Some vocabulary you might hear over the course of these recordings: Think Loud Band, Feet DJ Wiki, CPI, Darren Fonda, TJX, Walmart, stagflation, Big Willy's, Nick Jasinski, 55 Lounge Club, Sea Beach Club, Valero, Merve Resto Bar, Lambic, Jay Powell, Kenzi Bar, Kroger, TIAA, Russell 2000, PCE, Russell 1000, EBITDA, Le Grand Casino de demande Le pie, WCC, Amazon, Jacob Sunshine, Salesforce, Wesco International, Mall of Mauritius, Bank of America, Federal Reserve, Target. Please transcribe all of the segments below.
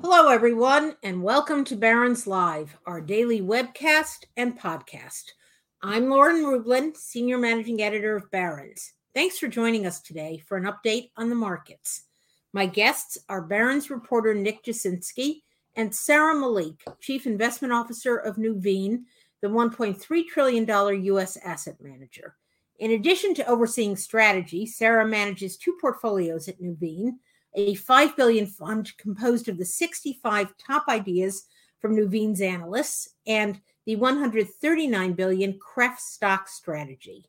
Hello, everyone, and welcome to Barron's Live, our daily webcast and podcast. I'm Lauren Rublin, Senior Managing Editor of Barron's. Thanks for joining us today for an update on the markets. My guests are Barron's reporter Nick Jasinski and Sarah Malik, Chief Investment Officer of Nuveen, the $1.3 trillion U.S. asset manager. In addition to overseeing strategy, Sarah manages two portfolios at Nuveen, a $5 billion fund composed of the 65 top ideas from Nuveen's analysts and the $139 billion CREF stock strategy.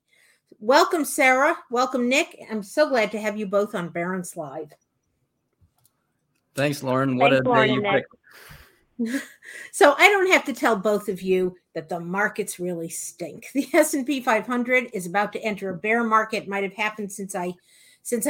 Welcome, Sarah. Welcome, Nick. I'm so glad to have you both on Barron's Live. Thanks, Lauren. Thanks, Lauren. So I don't have to tell both of you that the markets really stink. The S&P 500 is about to enter a bear market. Might have happened since I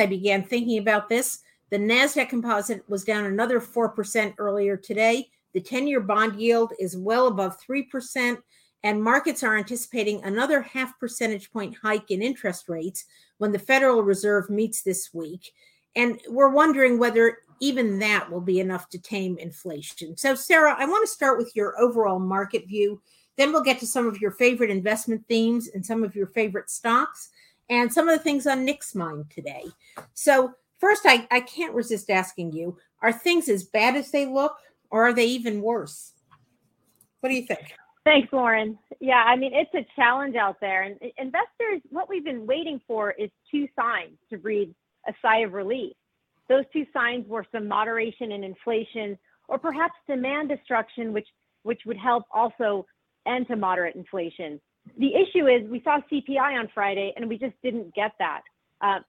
began thinking about this. The NASDAQ composite was down another 4% earlier today. The 10-year bond yield is well above 3%. And markets are anticipating another 0.5 percentage point hike in interest rates when the Federal Reserve meets this week. And we're wondering whether even that will be enough to tame inflation. So, Sarah, I want to start with your overall market view. Then we'll get to some of your favorite investment themes and some of your favorite stocks and some of the things on Nick's mind today. So first, I can't resist asking you, are things as bad as they look or are they even worse? What do you think? Thanks, Lauren. Yeah, I mean, it's a challenge out there. And investors, what we've been waiting for is two signs to breathe a sigh of relief. Those two signs were some moderation in inflation or perhaps demand destruction, which would help also end to moderate inflation. The issue is we saw CPI on Friday and we just didn't get that.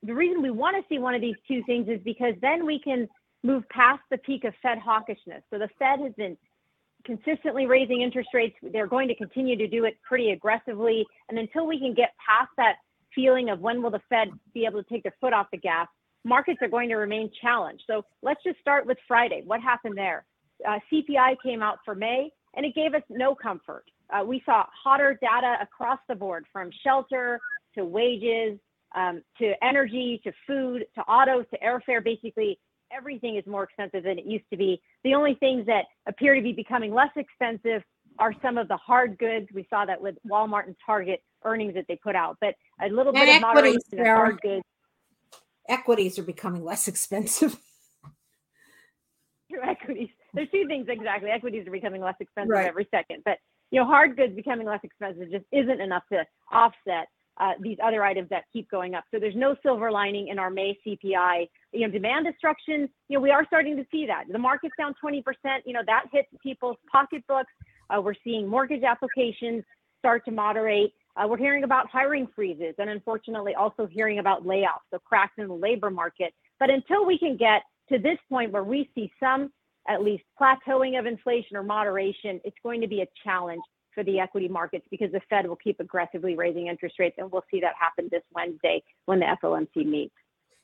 The reason we want to see one of these two things is because then we can move past the peak of Fed hawkishness. So the Fed has been consistently raising interest rates. They're going to continue to do it pretty aggressively. And until we can get past that feeling of when will the Fed be able to take their foot off the gas, markets are going to remain challenged. So let's just start with Friday. What happened there? CPI came out for May, and it gave us no comfort. We saw hotter data across the board, from shelter to wages, to energy, to food, to autos, to airfare. Basically, everything is more expensive than it used to be. The only things that appear to be becoming less expensive are some of the hard goods. We saw that with Walmart and Target earnings that they put out, but a little bit of moderation in hard goods. Equities are becoming less expensive. Your equities. There's two things exactly. Equities are becoming less expensive every second, but hard goods becoming less expensive just isn't enough to offset these other items that keep going up. So there's no silver lining in our May CPI. Demand destruction, we are starting to see that. The market's down 20%, that hits people's pocketbooks. We're seeing mortgage applications start to moderate. We're hearing about hiring freezes and unfortunately also hearing about layoffs, so cracks in the labor market. But until we can get to this point where we see some, at least, plateauing of inflation or moderation, it's going to be a challenge for the equity markets because the Fed will keep aggressively raising interest rates, and we'll see that happen this Wednesday when the FOMC meets.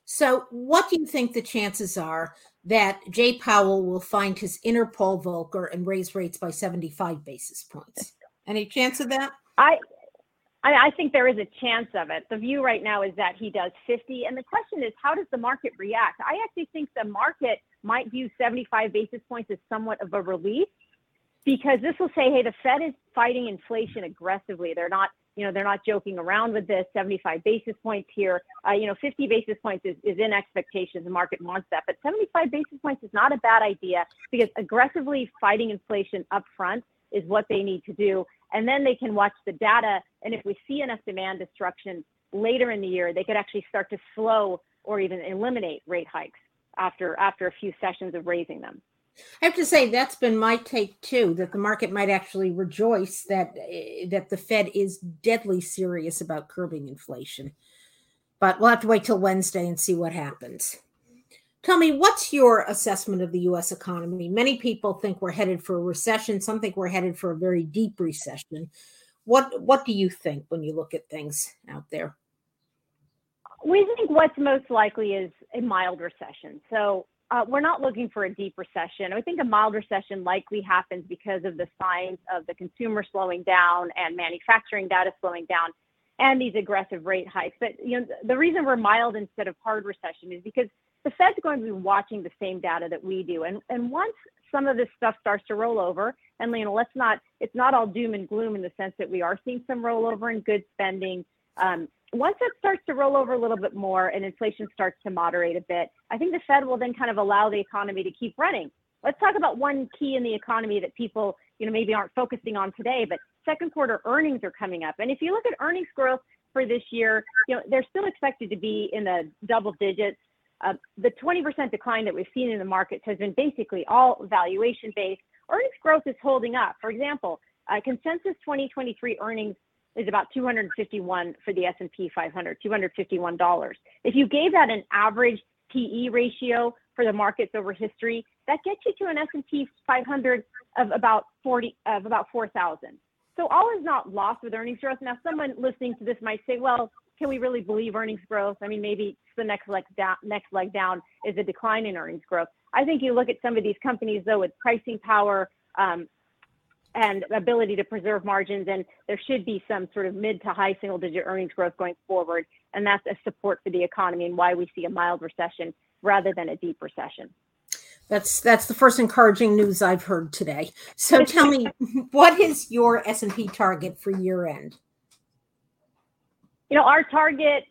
So what do you think the chances are that Jay Powell will find his inner Paul Volcker and raise rates by 75 basis points? Any chance of that? I think there is a chance of it. The view right now is that he does 50. And the question is, how does the market react? I actually think the market might view 75 basis points as somewhat of a relief, because this will say, hey, the Fed is fighting inflation aggressively. They're not, they're not joking around with this. 75 basis points here. 50 basis points is in expectations. The market wants that. But 75 basis points is not a bad idea, because aggressively fighting inflation up front is what they need to do. And then they can watch the data. And if we see enough demand destruction later in the year, they could actually start to slow or even eliminate rate hikes after a few sessions of raising them. I have to say that's been my take, too, that the market might actually rejoice that the Fed is deadly serious about curbing inflation. But we'll have to wait till Wednesday and see what happens. Tell me, what's your assessment of the U.S. economy? Many people think we're headed for a recession. Some think we're headed for a very deep recession. What do you think when you look at things out there? We think what's most likely is a mild recession. So we're not looking for a deep recession. I think a mild recession likely happens because of the signs of the consumer slowing down and manufacturing data slowing down and these aggressive rate hikes. But you know, the reason we're mild instead of hard recession is because the Fed's going to be watching the same data that we do. And once some of this stuff starts to roll over, and you know, let's not, it's not all doom and gloom in the sense that we are seeing some rollover in good spending. Once that starts to roll over a little bit more and inflation starts to moderate a bit, I think the Fed will then kind of allow the economy to keep running. Let's talk about one key in the economy that people, you know, maybe aren't focusing on today, but second quarter earnings are coming up. And if you look at earnings growth for this year, you know, they're still expected to be in the double digits. The 20% decline that we've seen in the markets has been basically all valuation-based. Earnings growth is holding up. For example, consensus 2023 earnings is about $251 for the S&P 500, $251. If you gave that an average PE ratio for the markets over history, that gets you to an S&P 500 of about 4,000. So all is not lost with earnings growth. Now, someone listening to this might say, well, can we really believe earnings growth? I mean, maybe the next leg down is a decline in earnings growth. I think you look at some of these companies, though, with pricing power and ability to preserve margins, and there should be some sort of mid to high single digit earnings growth going forward. And that's a support for the economy and why we see a mild recession rather than a deep recession. That's the first encouraging news I've heard today. So tell me, what is your S&P target for year end? You know, our target,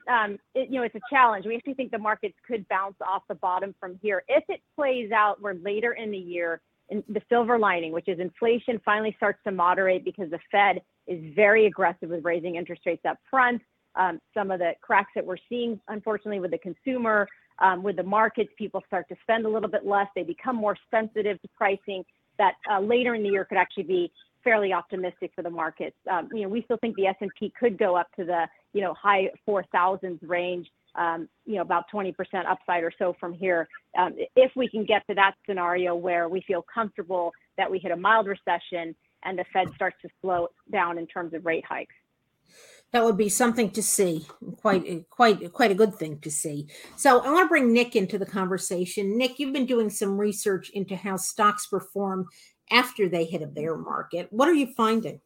it's a challenge. We actually think the markets could bounce off the bottom from here. If it plays out, we're later in the year, and the silver lining, which is inflation finally starts to moderate because the Fed is very aggressive with raising interest rates up front. Some of the cracks that we're seeing, unfortunately, with the consumer, with the markets, people start to spend a little bit less. They become more sensitive to pricing. That later in the year could actually be fairly optimistic for the markets. We still think the S&P could go up to the, high 4,000s range, about 20% upside or so from here. If we can get to that scenario where we feel comfortable that we hit a mild recession and the Fed starts to slow down in terms of rate hikes. That would be something to see, quite a good thing to see. So I want to bring Nick into the conversation. Nick, you've been doing some research into how stocks perform after they hit a bear market. What are you finding?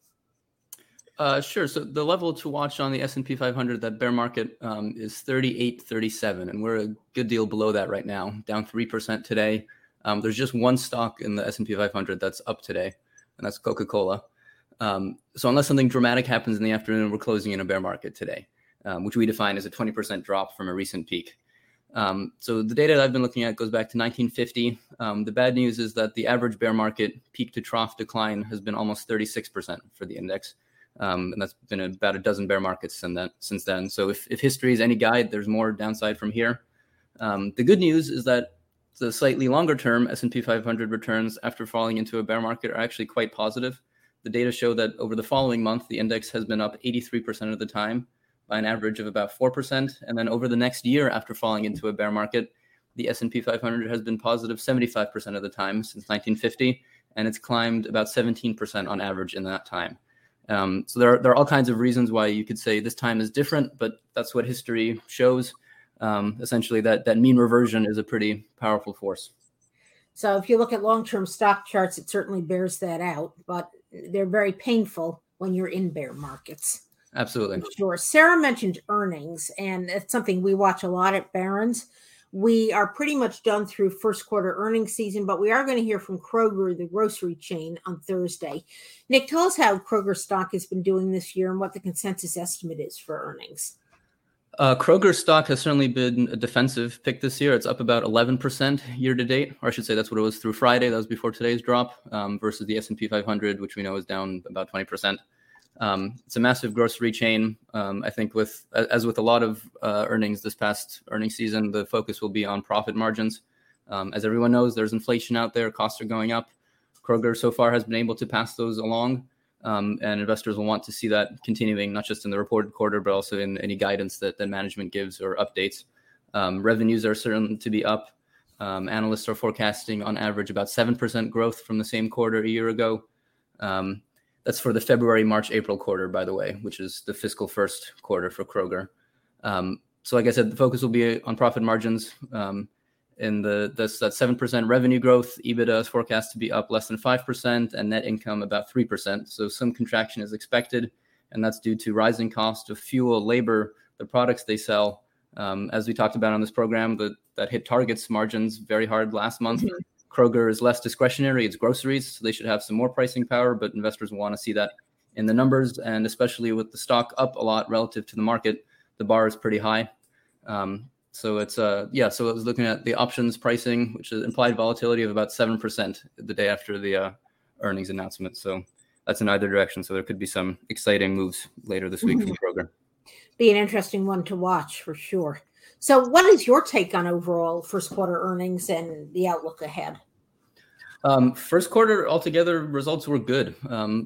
Sure. So the level to watch on the S&P 500, that bear market is 38.37, and we're a good deal below that right now, down 3% today. There's just one stock in the S&P 500 that's up today, and that's Coca-Cola. So unless something dramatic happens in the afternoon, we're closing in a bear market today, which we define as a 20% drop from a recent peak. So the data that I've been looking at goes back to 1950. The bad news is that the average bear market peak to trough decline has been almost 36% for the index. And that's been about a dozen bear markets since then. So if history is any guide, there's more downside from here. The good news is that the slightly longer term S&P 500 returns after falling into a bear market are actually quite positive. The data show that over the following month, the index has been up 83% of the time, by an average of about 4%. And then over the next year after falling into a bear market, the S&P 500 has been positive 75% of the time since 1950, and it's climbed about 17% on average in that time. So there are all kinds of reasons why you could say this time is different, but that's what history shows. Essentially, that mean reversion is a pretty powerful force. So if you look at long-term stock charts, it certainly bears that out, but they're very painful when you're in bear markets. Absolutely. Sure. Sarah mentioned earnings, and it's something we watch a lot at Barron's. We are pretty much done through first quarter earnings season, but we are going to hear from Kroger, the grocery chain, on Thursday. Nick, tell us how Kroger stock has been doing this year and what the consensus estimate is for earnings. Kroger stock has certainly been a defensive pick this year. It's up about 11% year to date, or I should say that's what it was through Friday. That was before today's drop, versus the S&P 500, which we know is down about 20%. It's a massive grocery chain. I think with a lot of earnings this past earnings season, the focus will be on profit margins. As everyone knows, there's inflation out there. Costs are going up. Kroger so far has been able to pass those along, and investors will want to see that continuing, not just in the reported quarter, but also in any guidance that management gives or updates. Revenues are certain to be up. Analysts are forecasting on average about 7% growth from the same quarter a year ago. That's for the February, March, April quarter, by the way, which is the fiscal first quarter for Kroger. So like I said, the focus will be on profit margins. And that 7% revenue growth, EBITDA is forecast to be up less than 5% and net income about 3%. So some contraction is expected, and that's due to rising cost of fuel, labor, the products they sell. As we talked about on this program, that hit Target's margins very hard last month. Mm-hmm. Kroger is less discretionary. It's groceries, so they should have some more pricing power, but investors want to see that in the numbers, and especially with the stock up a lot relative to the market, the bar is pretty high. So it's, so I was looking at the options pricing, which is implied volatility of about 7% the day after the earnings announcement. So that's in either direction. So there could be some exciting moves later this week from Kroger. Be an interesting one to watch for sure. So what is your take on overall first quarter earnings and the outlook ahead? First quarter altogether results were good.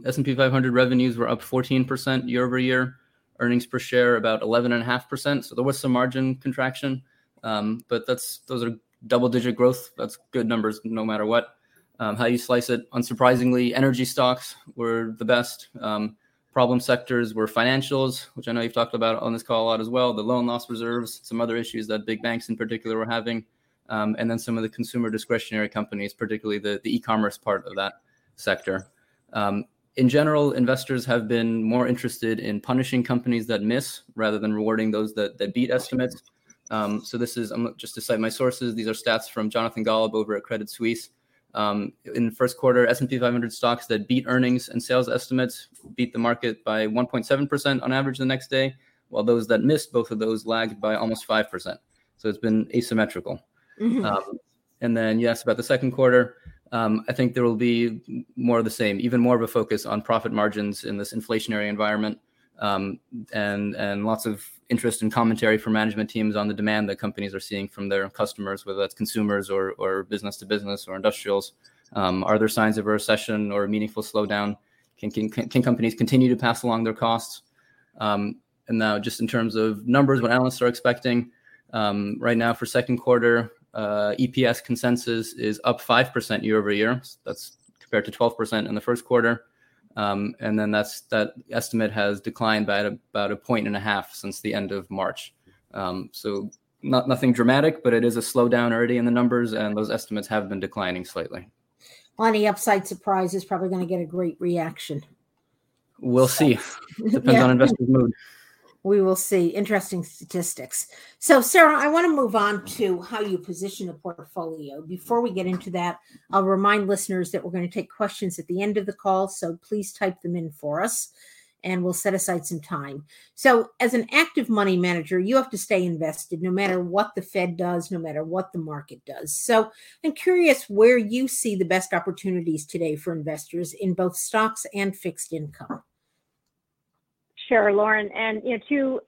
S&P 500 revenues were up 14% year over year. Earnings per share about 11.5%. So there was some margin contraction, but those are double-digit growth. That's good numbers no matter what. How you slice it, unsurprisingly, energy stocks were the best. Problem sectors were financials, which I know you've talked about on this call a lot as well, the loan loss reserves, some other issues that big banks in particular were having, and then some of the consumer discretionary companies, particularly the e-commerce part of that sector. In general, investors have been more interested in punishing companies that miss rather than rewarding those that beat estimates. So this is, just to cite my sources, these are stats from Jonathan Golub over at Credit Suisse. In the first quarter, S&P 500 stocks that beat earnings and sales estimates beat the market by 1.7% on average the next day, while those that missed both of those lagged by almost 5%. So it's been asymmetrical. Mm-hmm. And then you asked about the second quarter. I think there will be more of the same, even more of a focus on profit margins in this inflationary environment, and lots of interest and commentary from management teams on the demand that companies are seeing from their customers, whether that's consumers or business to business or industrials. Are there signs of a recession or a meaningful slowdown? Can companies continue to pass along their costs? And now just in terms of numbers, what analysts are expecting right now for second quarter, EPS consensus is up 5% year over year. That's compared to 12% in the first quarter. And then that estimate has declined by about 1.5 points since the end of March. So nothing dramatic, but it is a slowdown already in the numbers, and those estimates have been declining slightly. Well, any upside surprise is probably going to get a great reaction. We'll see. Depends on investors' mood. We will see. Interesting statistics. So, Sarah, I want to move on to how you position a portfolio. Before we get into that, I'll remind listeners that we're going to take questions at the end of the call, so please type them in for us, and we'll set aside some time. So, as an active money manager, you have to stay invested no matter what the Fed does, no matter what the market does. So, I'm curious where you see the best opportunities today for investors in both stocks and fixed income. Sure, Lauren. And two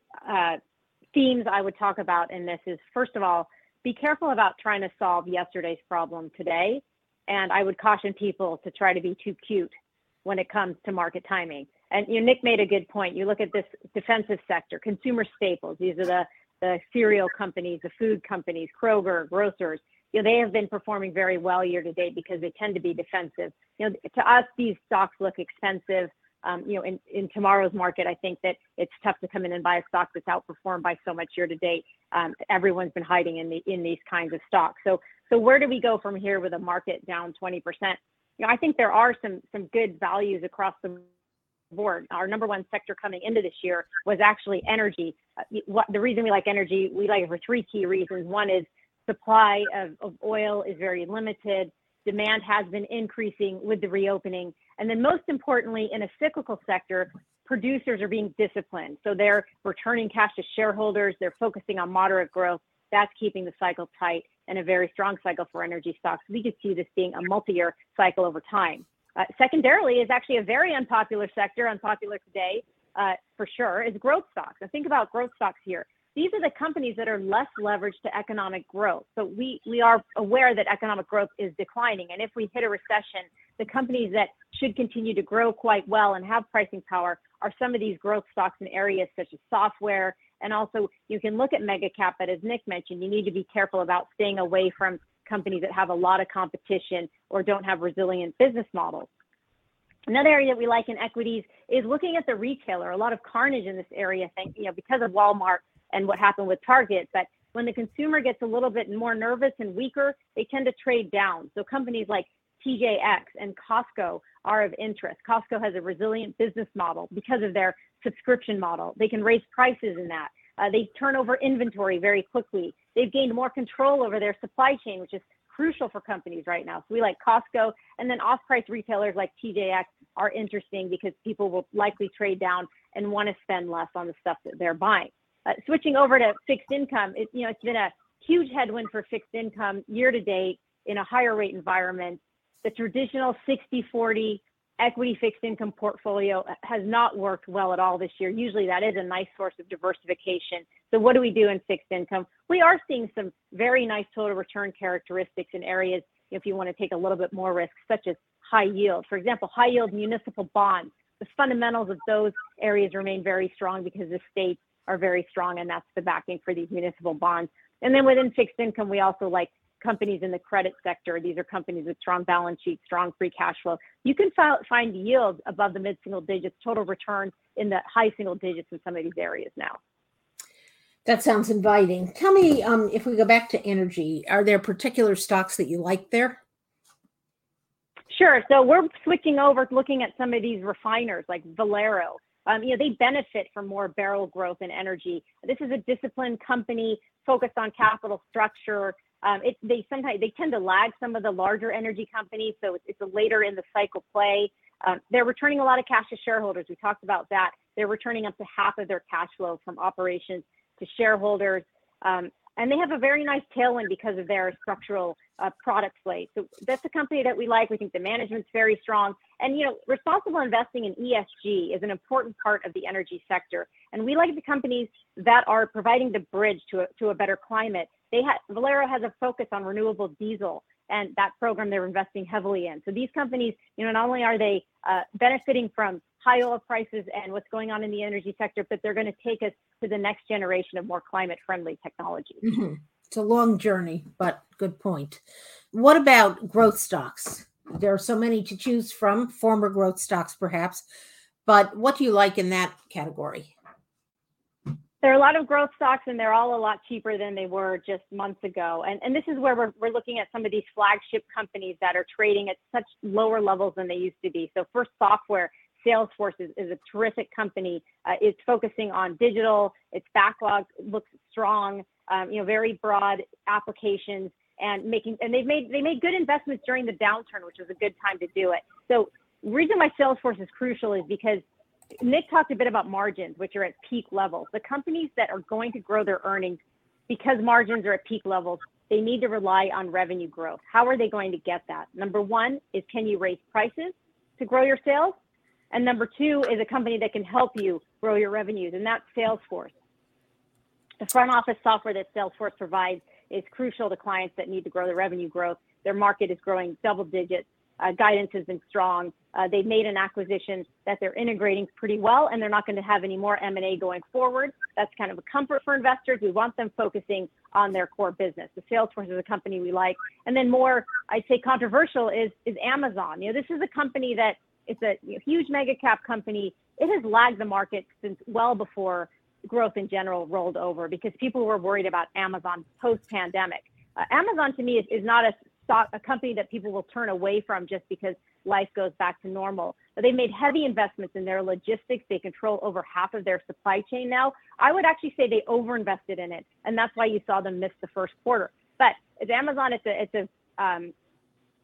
themes I would talk about in this is, first of all, be careful about trying to solve yesterday's problem today. And I would caution people to try to be too cute when it comes to market timing. And Nick made a good point. You look at this defensive sector, consumer staples. These are the cereal companies, the food companies, Kroger, grocers. They have been performing very well year to date because they tend to be defensive. To us, these stocks look expensive. In tomorrow's market, I think that it's tough to come in and buy a stock that's outperformed by so much year to date. Everyone's been hiding in these kinds of stocks. So where do we go from here with a market down 20%? I think there are some good values across the board. Our number one sector coming into this year was actually energy. The reason we like energy, we like it for three key reasons. One is supply of oil is very limited. Demand has been increasing with the reopening. And then most importantly, in a cyclical sector, producers are being disciplined. So they're returning cash to shareholders. They're focusing on moderate growth. That's keeping the cycle tight and a very strong cycle for energy stocks. We could see this being a multi-year cycle over time. Secondarily is actually a very unpopular sector, unpopular today for sure, is growth stocks. Now think about growth stocks here. These are the companies that are less leveraged to economic growth. So we are aware that economic growth is declining. And if we hit a recession, the companies that should continue to grow quite well and have pricing power are some of these growth stocks in areas such as software. And also you can look at mega cap, but as Nick mentioned, you need to be careful about staying away from companies that have a lot of competition or don't have resilient business models. Another area that we like in equities is looking at the retailer. A lot of carnage in this area, because of Walmart and what happened with Target. But when the consumer gets a little bit more nervous and weaker, they tend to trade down. So companies like TJX and Costco are of interest. Costco has a resilient business model because of their subscription model. They can raise prices in that. They turn over inventory very quickly. They've gained more control over their supply chain, which is crucial for companies right now. So we like Costco, and then off-price retailers like TJX are interesting because people will likely trade down and want to spend less on the stuff that they're buying. Switching over to fixed income, it's been a huge headwind for fixed income year to date in a higher rate environment. The traditional 60-40 equity fixed income portfolio has not worked well at all this year. Usually that is a nice source of diversification. So what do we do in fixed income? We are seeing some very nice total return characteristics in areas if you want to take a little bit more risk, such as high yield. For example, high yield municipal bonds. The fundamentals of those areas remain very strong because the states are very strong, and that's the backing for these municipal bonds. And then within fixed income, we also like companies in the credit sector. These are companies with strong balance sheets, strong free cash flow. You can find yields above the mid-single digits, total return in the high single digits in some of these areas now. That sounds inviting. Tell me, if we go back to energy, are there particular stocks that you like there? Sure. So we're switching over, looking at some of these refiners like Valero. They benefit from more barrel growth in energy. This is a disciplined company focused on capital structure. They tend to lag some of the larger energy companies, so it's a later in the cycle play. They're returning a lot of cash to shareholders. We talked about that. They're returning up to half of their cash flow from operations to shareholders, and they have a very nice tailwind because of their structural product slate. So that's a company that we like. We think the management's very strong, and responsible investing in ESG is an important part of the energy sector, and we like the companies that are providing the bridge to a better climate. Valero has a focus on renewable diesel, and that program they're investing heavily in. So these companies, not only are they benefiting from high oil prices and what's going on in the energy sector, but they're going to take us to the next generation of more climate-friendly technology. Mm-hmm. It's a long journey, but good point. What about growth stocks? There are so many to choose from, former growth stocks perhaps, but what do you like in that category? There are a lot of growth stocks, and they're all a lot cheaper than they were just months ago. And this is where we're looking at some of these flagship companies that are trading at such lower levels than they used to be. So first, software, Salesforce is a terrific company. It's focusing on digital. Its backlog looks strong, very broad applications, and they made good investments during the downturn, which was a good time to do it. So the reason why Salesforce is crucial is because Nick talked a bit about margins, which are at peak levels. The companies that are going to grow their earnings, because margins are at peak levels, they need to rely on revenue growth. How are they going to get that? Number one is, can you raise prices to grow your sales? And number two is a company that can help you grow your revenues, and that's Salesforce. The front office software that Salesforce provides is crucial to clients that need to grow their revenue growth. Their market is growing double digits. Guidance has been strong. They've made an acquisition that they're integrating pretty well, and they're not going to have any more M&A going forward. That's kind of a comfort for investors. We want them focusing on their core business. The Salesforce is a company we like. And then more, I'd say controversial, is Amazon. This is a company that it's a huge mega cap company. It has lagged the market since well before growth in general rolled over because people were worried about Amazon post-pandemic. Amazon, to me, is not a company that people will turn away from just because life goes back to normal. But they've made heavy investments in their logistics. They control over half of their supply chain now. I would actually say they overinvested in it, and that's why you saw them miss the first quarter. But as Amazon, it's a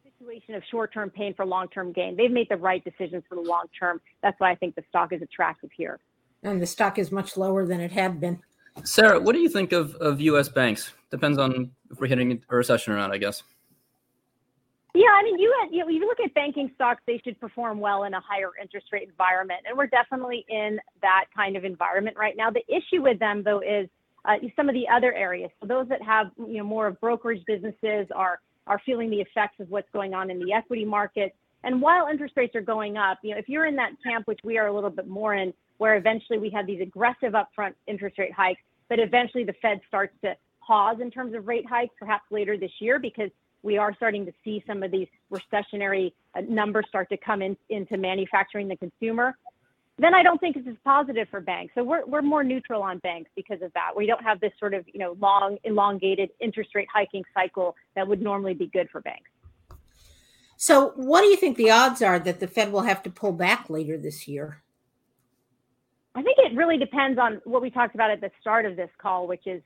situation of short-term pain for long-term gain. They've made the right decisions for the long-term. That's why I think the stock is attractive here. And the stock is much lower than it had been. Sarah, what do you think of U.S. banks? Depends on if we're hitting a recession or not, I guess. Yeah, you look at banking stocks, they should perform well in a higher interest rate environment. And we're definitely in that kind of environment right now. The issue with them, though, is some of the other areas. So those that have more of brokerage businesses are feeling the effects of what's going on in the equity market. And while interest rates are going up, if you're in that camp, which we are a little bit more in, where eventually we have these aggressive upfront interest rate hikes, but eventually the Fed starts to pause in terms of rate hikes, perhaps later this year, because We are starting to see some of these recessionary numbers start to come in, into manufacturing the consumer. Then I don't think it's as positive for banks. So we're more neutral on banks because of that. We don't have this sort of, you know, long, elongated interest rate hiking cycle that would normally be good for banks. So what do you think the odds are that the Fed will have to pull back later this year? I think it really depends on what we talked about at the start of this call, which is,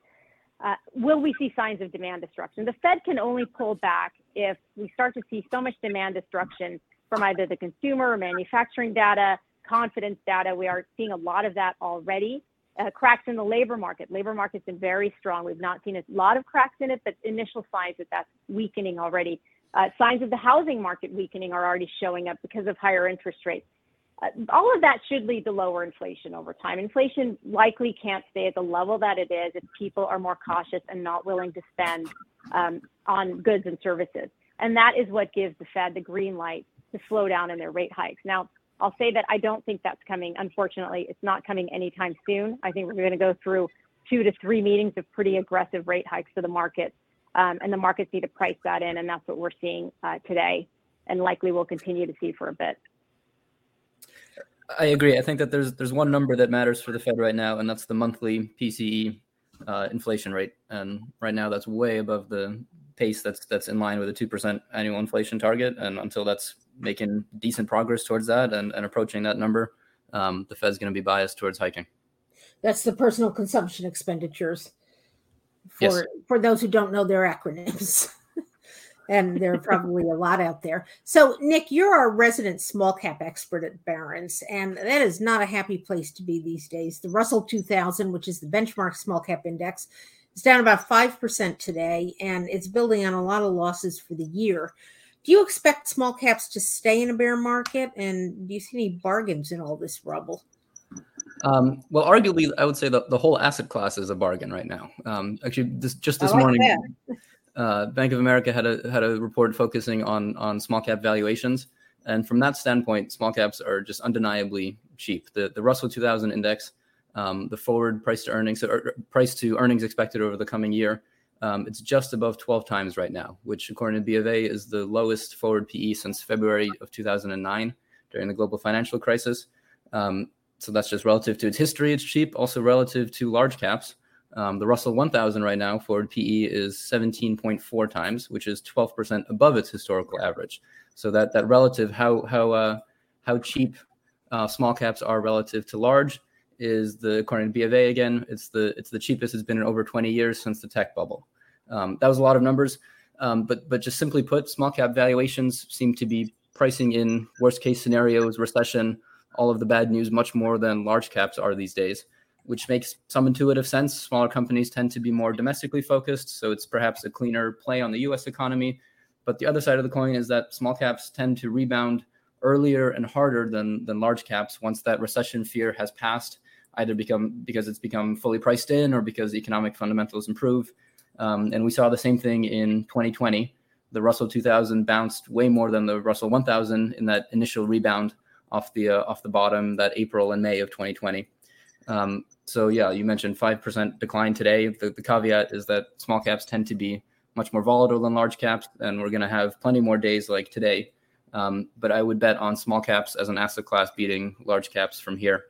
will we see signs of demand destruction? The Fed can only pull back if we start to see so much demand destruction from either the consumer or manufacturing data, confidence data. We are seeing a lot of that already. Cracks in the labor market. Labor market's been very strong. We've not seen a lot of cracks in it, but initial signs that that's weakening already. Signs of the housing market weakening are already showing up because of higher interest rates. All of that should lead to lower inflation over time. Inflation likely can't stay at the level that it is if people are more cautious and not willing to spend on goods and services. And that is what gives the Fed the green light to slow down in their rate hikes. Now, I'll say that I don't think that's coming. Unfortunately, it's not coming anytime soon. I think we're going to go through 2 to 3 meetings of pretty aggressive rate hikes for the markets, and the markets need to price that in. And that's what we're seeing today and likely will continue to see for a bit. I agree. I think that there's one number that matters for the Fed right now, and that's the monthly PCE inflation rate. And right now that's way above the pace that's in line with a 2% annual inflation target. And until that's making decent progress towards that and approaching that number, the Fed's going to be biased towards hiking. That's the personal consumption expenditures. For those who don't know their acronyms. And there are probably a lot out there. So, Nick, you're our resident small cap expert at Barron's, and that is not a happy place to be these days. The Russell 2000, which is the benchmark small cap index, is down about 5% today, and it's building on a lot of losses for the year. Do you expect small caps to stay in a bear market, and do you see any bargains in all this rubble? Well, arguably, I would say that the whole asset class is a bargain right now. Actually, this morning... Bank of America had a report focusing on small cap valuations. And from that standpoint, small caps are just undeniably cheap. The Russell 2000 index, the forward price to earnings, or price to earnings expected over the coming year, it's just above 12 times right now, which according to B of A is the lowest forward PE since February of 2009 during the global financial crisis. So that's just relative to its history. It's cheap, also relative to large caps. The Russell 1000 right now, forward PE, is 17.4 times, which is 12% above its historical average. So that relative how cheap small caps are relative to large is, the according to B of A again, it's the cheapest it's been in over 20 years since the tech bubble. That was a lot of numbers, but just simply put, small cap valuations seem to be pricing in worst case scenarios, recession, all of the bad news, much more than large caps are these days, which makes some intuitive sense. Smaller companies tend to be more domestically focused, so it's perhaps a cleaner play on the U.S. economy. But the other side of the coin is that small caps tend to rebound earlier and harder than large caps once that recession fear has passed, either because it's become fully priced in or because economic fundamentals improve. And we saw the same thing in 2020. The Russell 2000 bounced way more than the Russell 1000 in that initial rebound off the bottom that April and May of 2020. So, yeah, you mentioned 5% decline today. The caveat is that small caps tend to be much more volatile than large caps, and we're going to have plenty more days like today. But I would bet on small caps as an asset class beating large caps from here.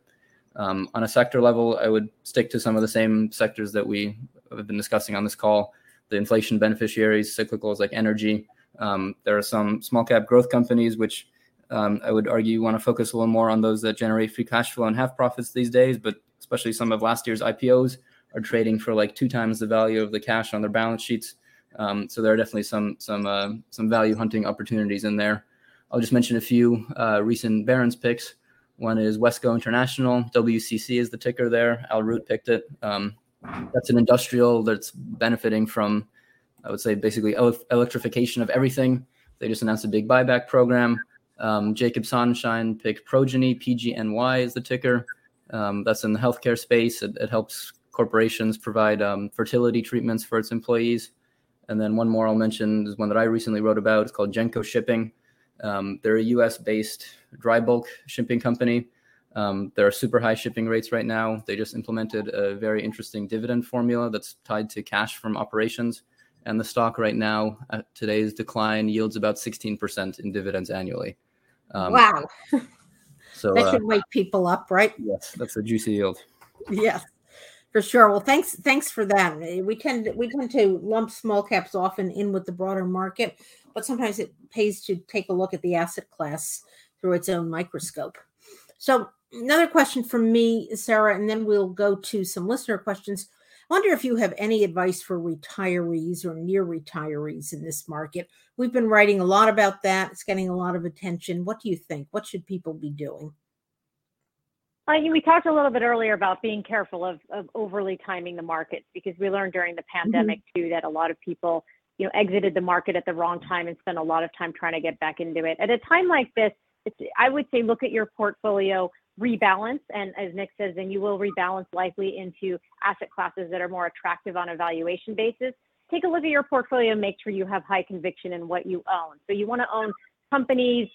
On a sector level, I would stick to some of the same sectors that we have been discussing on this call. The inflation beneficiaries, cyclicals like energy. There are some small cap growth companies, which I would argue you want to focus a little more on those that generate free cash flow and have profits these days, but especially some of last year's IPOs are trading for like 2 times the value of the cash on their balance sheets. So there are definitely some value hunting opportunities in there. I'll just mention a few recent Barron's picks. One is Wesco International. WCC is the ticker there. Al Root picked it. That's an industrial that's benefiting from, I would say, basically electrification of everything. They just announced a big buyback program. Jacob Sunshine picked Progeny. PGNY is the ticker. That's in the healthcare space. It helps corporations provide fertility treatments for its employees. And then one more I'll mention is one that I recently wrote about. It's called Genco Shipping. They're a U.S.-based dry bulk shipping company. There are super high shipping rates right now. They just implemented a very interesting dividend formula that's tied to cash from operations. And the stock right now, at today's decline, yields about 16% in dividends annually. Wow. So that should wake people up, right? Yes, that's a juicy yield. Yes, for sure. Well, thanks for that. We tend to lump small caps often in with the broader market, but sometimes it pays to take a look at the asset class through its own microscope. So another question from me, Sarah, and then we'll go to some listener questions. I wonder if you have any advice for retirees or near retirees in this market. We've been writing a lot about that. It's getting a lot of attention. What do you think? What should people be doing? We talked a little bit earlier about being careful of overly timing the market, because we learned during the pandemic, too, that a lot of people, exited the market at the wrong time and spent a lot of time trying to get back into it. At a time like this, I would say look at your portfolio, rebalance, and as Nick says, then you will rebalance likely into asset classes that are more attractive on a valuation basis. Take a look at your portfolio and make sure you have high conviction in what you own. So you want to own companies,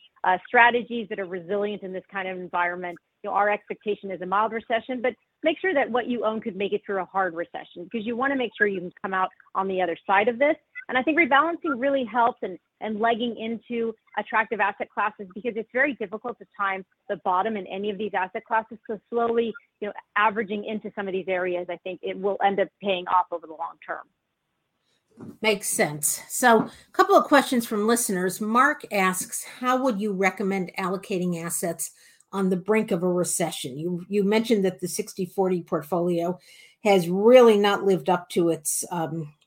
strategies that are resilient in this kind of environment. Our expectation is a mild recession, but make sure that what you own could make it through a hard recession, because you want to make sure you can come out on the other side of this. And I think rebalancing really helps, and legging into attractive asset classes, because it's very difficult to time the bottom in any of these asset classes. So slowly, averaging into some of these areas, I think it will end up paying off over the long term. Makes sense. So a couple of questions from listeners. Mark asks, how would you recommend allocating assets on the brink of a recession? You mentioned that the 60-40 portfolio has really not lived up to its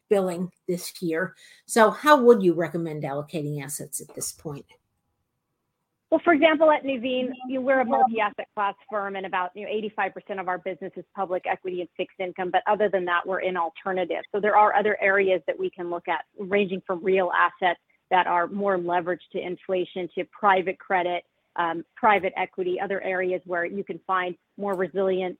billing this year. So how would you recommend allocating assets at this point? Well, for example, at Nuveen, we're a multi-asset class firm, and about 85% of our business is public equity and fixed income. But other than that, we're in alternatives. So there are other areas that we can look at, ranging from real assets that are more leveraged to inflation, to private credit, private equity, other areas where you can find more resilient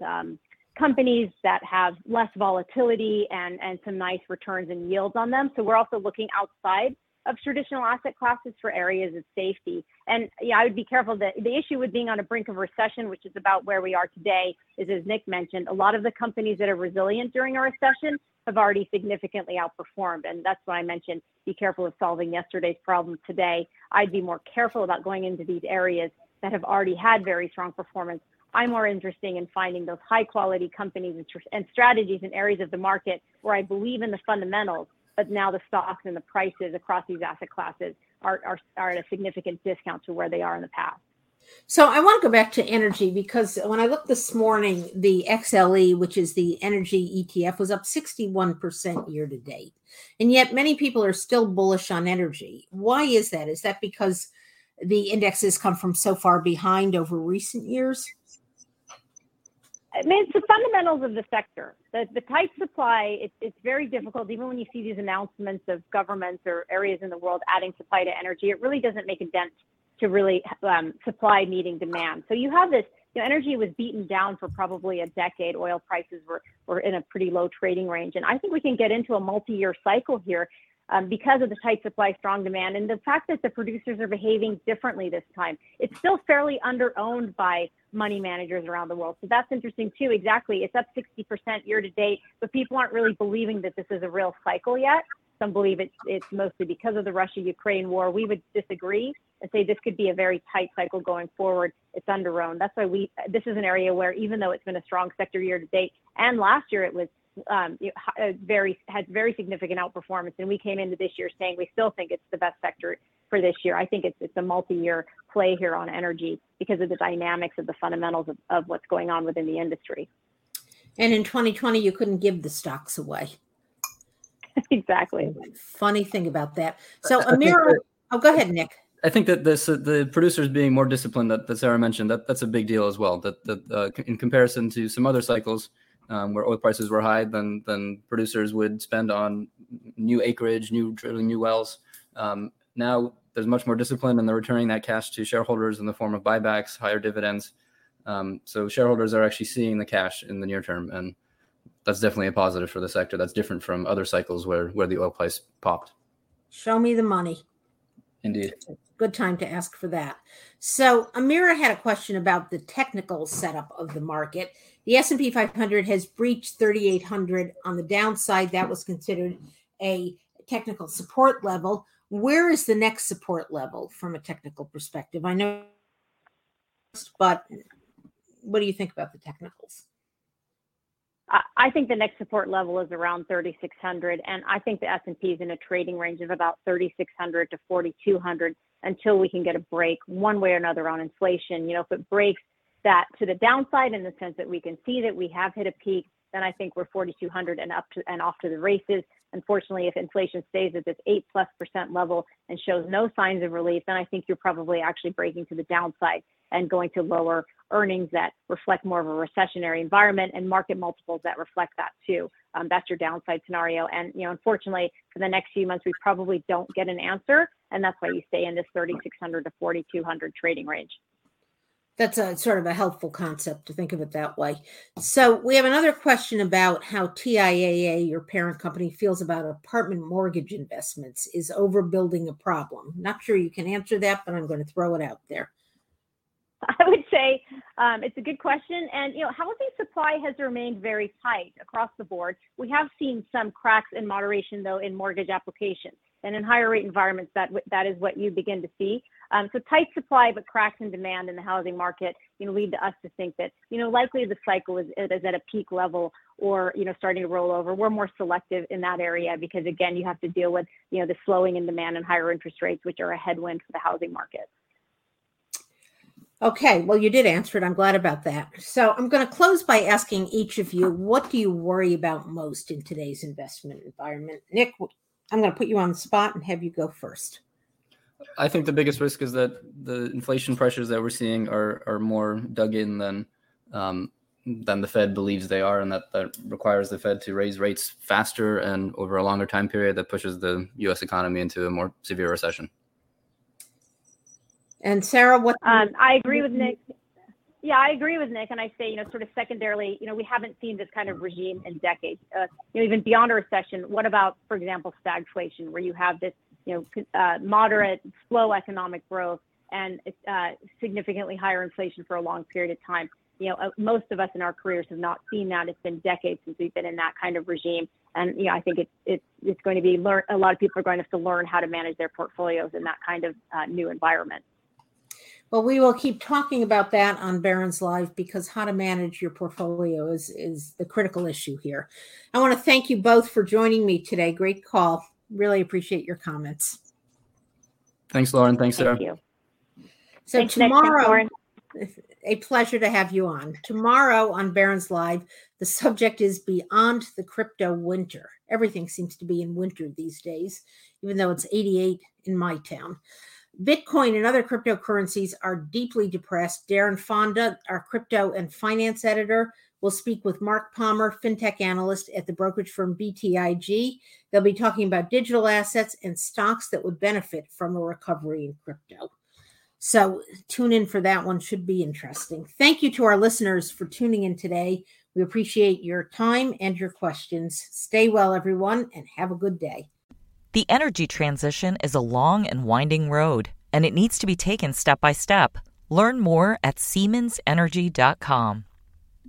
companies that have less volatility and some nice returns and yields on them. So we're also looking outside of traditional asset classes for areas of safety. And I would be careful that the issue with being on a brink of recession, which is about where we are today, is, as Nick mentioned, a lot of the companies that are resilient during a recession have already significantly outperformed. And that's why I mentioned, be careful of solving yesterday's problem today. I'd be more careful about going into these areas that have already had very strong performance. I'm more interested in finding those high quality companies and strategies in areas of the market where I believe in the fundamentals, but now the stocks and the prices across these asset classes are at a significant discount to where they are in the past. So I want to go back to energy, because when I looked this morning, the XLE, which is the energy ETF, was up 61% year to date. And yet many people are still bullish on energy. Why is that? Is that because the indexes come from so far behind over recent years? It's the fundamentals of the sector. The tight supply, it's very difficult. Even when you see these announcements of governments or areas in the world adding supply to energy, it really doesn't make a dent to really supply meeting demand. So you have this, energy was beaten down for probably a decade. Oil prices were in a pretty low trading range. And I think we can get into a multi-year cycle here because of the tight supply, strong demand, and the fact that the producers are behaving differently this time. It's still fairly underowned by money managers around the world. So that's interesting too. Exactly. It's up 60% year to date, but people aren't really believing that this is a real cycle yet. Some believe it's mostly because of the Russia-Ukraine war. We would disagree and say this could be a very tight cycle going forward. It's underowned. That's why this is an area where, even though it's been a strong sector year to date, and last year it was had very significant outperformance, and we came into this year saying we still think it's the best sector for this year. I think it's a multi-year play here on energy because of the dynamics of the fundamentals of what's going on within the industry. And in 2020, you couldn't give the stocks away. Exactly. Funny thing about that. So Amira, go ahead, Nick. I think that the producers being more disciplined that Sarah mentioned, that's a big deal as well. That in comparison to some other cycles, where oil prices were high, then producers would spend on new acreage, new drilling, new wells. Now there's much more discipline, and they're returning that cash to shareholders in the form of buybacks, higher dividends. So shareholders are actually seeing the cash in the near term, and that's definitely a positive for the sector. That's different from other cycles where the oil price popped. Show me the money. Indeed. Good time to ask for that. So Amira had a question about the technical setup of the market. The S&P 500 has breached 3,800 on the downside. That was considered a technical support level. Where is the next support level from a technical perspective? I know, but what do you think about the technicals? I think the next support level is around 3,600, and I think the S&P is in a trading range of about 3,600 to 4,200 until we can get a break one way or another on inflation. You know, if it breaks that to the downside in the sense that we can see that we have hit a peak, then I think we're 4,200 and up to, and off to the races. Unfortunately, if inflation stays at this 8+% level and shows no signs of relief, then I think you're probably actually breaking to the downside and going to lower earnings that reflect more of a recessionary environment and market multiples that reflect that too. That's your downside scenario. And, you know, unfortunately, for the next few months, we probably don't get an answer. And that's why you stay in this 3,600 to 4,200 trading range. That's a sort of a helpful concept to think of it that way. So we have another question about how TIAA, your parent company, feels about apartment mortgage investments. Is overbuilding a problem? Not sure you can answer that, but I'm going to throw it out there. I would say it's a good question. And, you know, housing supply has remained very tight across the board. We have seen some cracks in moderation, though, in mortgage applications. And in higher rate environments, that is what you begin to see. So tight supply, but cracks in demand in the housing market, you know, lead to us to think that, you know, likely the cycle is at a peak level or, you know, starting to roll over. We're more selective in that area because, again, you have to deal with, you know, the slowing in demand and higher interest rates, which are a headwind for the housing market. Okay, well, you did answer it. I'm glad about that. So I'm going to close by asking each of you, what do you worry about most in today's investment environment? Nick, I'm going to put you on the spot and have you go first. I think the biggest risk is that the inflation pressures that we're seeing are more dug in than the Fed believes they are, and that requires the Fed to raise rates faster and over a longer time period that pushes the U.S. economy into a more severe recession. And Sarah, what? I agree with Nick. Yeah, I agree with Nick. And I say, you know, sort of secondarily, you know, we haven't seen this kind of regime in decades. You know, even beyond a recession, what about, for example, stagflation, where you have this, you know, moderate, slow economic growth and significantly higher inflation for a long period of time? You know, most of us in our careers have not seen that. It's been decades since we've been in that kind of regime. And, you know, I think it's going to be a lot of people are going to have to learn how to manage their portfolios in that kind of new environment. Well, we will keep talking about that on Barron's Live because how to manage your portfolio is the critical issue here. I want to thank you both for joining me today. Great call. Really appreciate your comments. Thanks, Lauren. Thanks, Sarah. Thank you. So thanks, tomorrow, Nick. A pleasure to have you on. Tomorrow on Barron's Live, the subject is Beyond the Crypto Winter. Everything seems to be in winter these days, even though it's 88 in my town. Bitcoin and other cryptocurrencies are deeply depressed. Darren Fonda, our crypto and finance editor, will speak with Mark Palmer, fintech analyst at the brokerage firm BTIG. They'll be talking about digital assets and stocks that would benefit from a recovery in crypto. So tune in for that one. Should be interesting. Thank you to our listeners for tuning in today. We appreciate your time and your questions. Stay well, everyone, and have a good day. The energy transition is a long and winding road, and it needs to be taken step by step. Learn more at SiemensEnergy.com.